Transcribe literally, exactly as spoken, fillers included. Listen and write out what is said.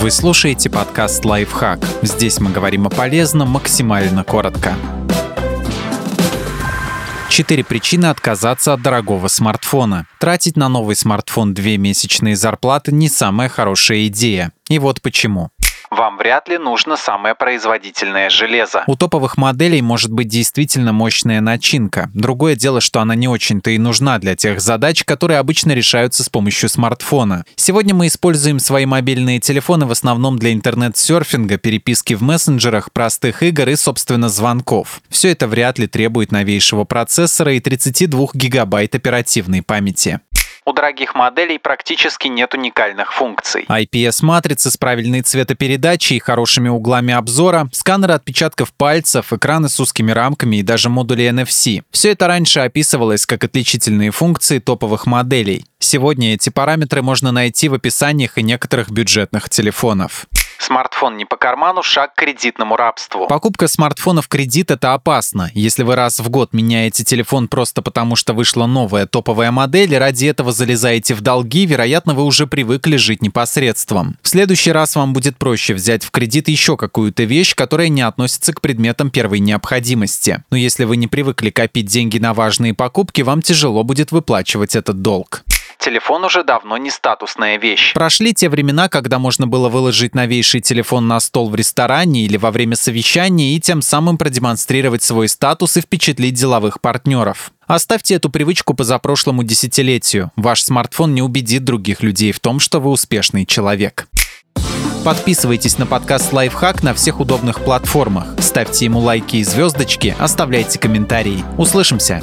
Вы слушаете подкаст «Лайфхак». Здесь мы говорим о полезном максимально коротко. Четыре причины отказаться от дорогого смартфона. Тратить на новый смартфон две месячные зарплаты – не самая хорошая идея. И вот почему. Вам вряд ли нужно самое производительное железо. У топовых моделей может быть действительно мощная начинка. Другое дело, что она не очень-то и нужна для тех задач, которые обычно решаются с помощью смартфона. Сегодня мы используем свои мобильные телефоны в основном для интернет-серфинга, переписки в мессенджерах, простых игр и, собственно, звонков. Все это вряд ли требует новейшего процессора и тридцати двух гигабайт оперативной памяти. У дорогих моделей практически нет уникальных функций. ай пи эс-матрицы с правильной цветопередачей и хорошими углами обзора, сканеры отпечатков пальцев, экраны с узкими рамками и даже модули эн эф си. Все это раньше описывалось как отличительные функции топовых моделей. Сегодня эти параметры можно найти в описаниях и некоторых бюджетных телефонов. Смартфон не по карману, шаг к кредитному рабству. Покупка смартфона в кредит – это опасно. Если вы раз в год меняете телефон просто потому, что вышла новая топовая модель, и ради этого залезаете в долги, вероятно, вы уже привыкли жить непосредством. В следующий раз вам будет проще взять в кредит еще какую-то вещь, которая не относится к предметам первой необходимости. Но если вы не привыкли копить деньги на важные покупки, вам тяжело будет выплачивать этот долг. Телефон уже давно не статусная вещь. Прошли те времена, когда можно было выложить новейший телефон на стол в ресторане или во время совещания и тем самым продемонстрировать свой статус и впечатлить деловых партнеров. Оставьте эту привычку позапрошлому десятилетию. Ваш смартфон не убедит других людей в том, что вы успешный человек. Подписывайтесь на подкаст «Лайфхак» на всех удобных платформах. Ставьте ему лайки и звездочки, оставляйте комментарии. Услышимся!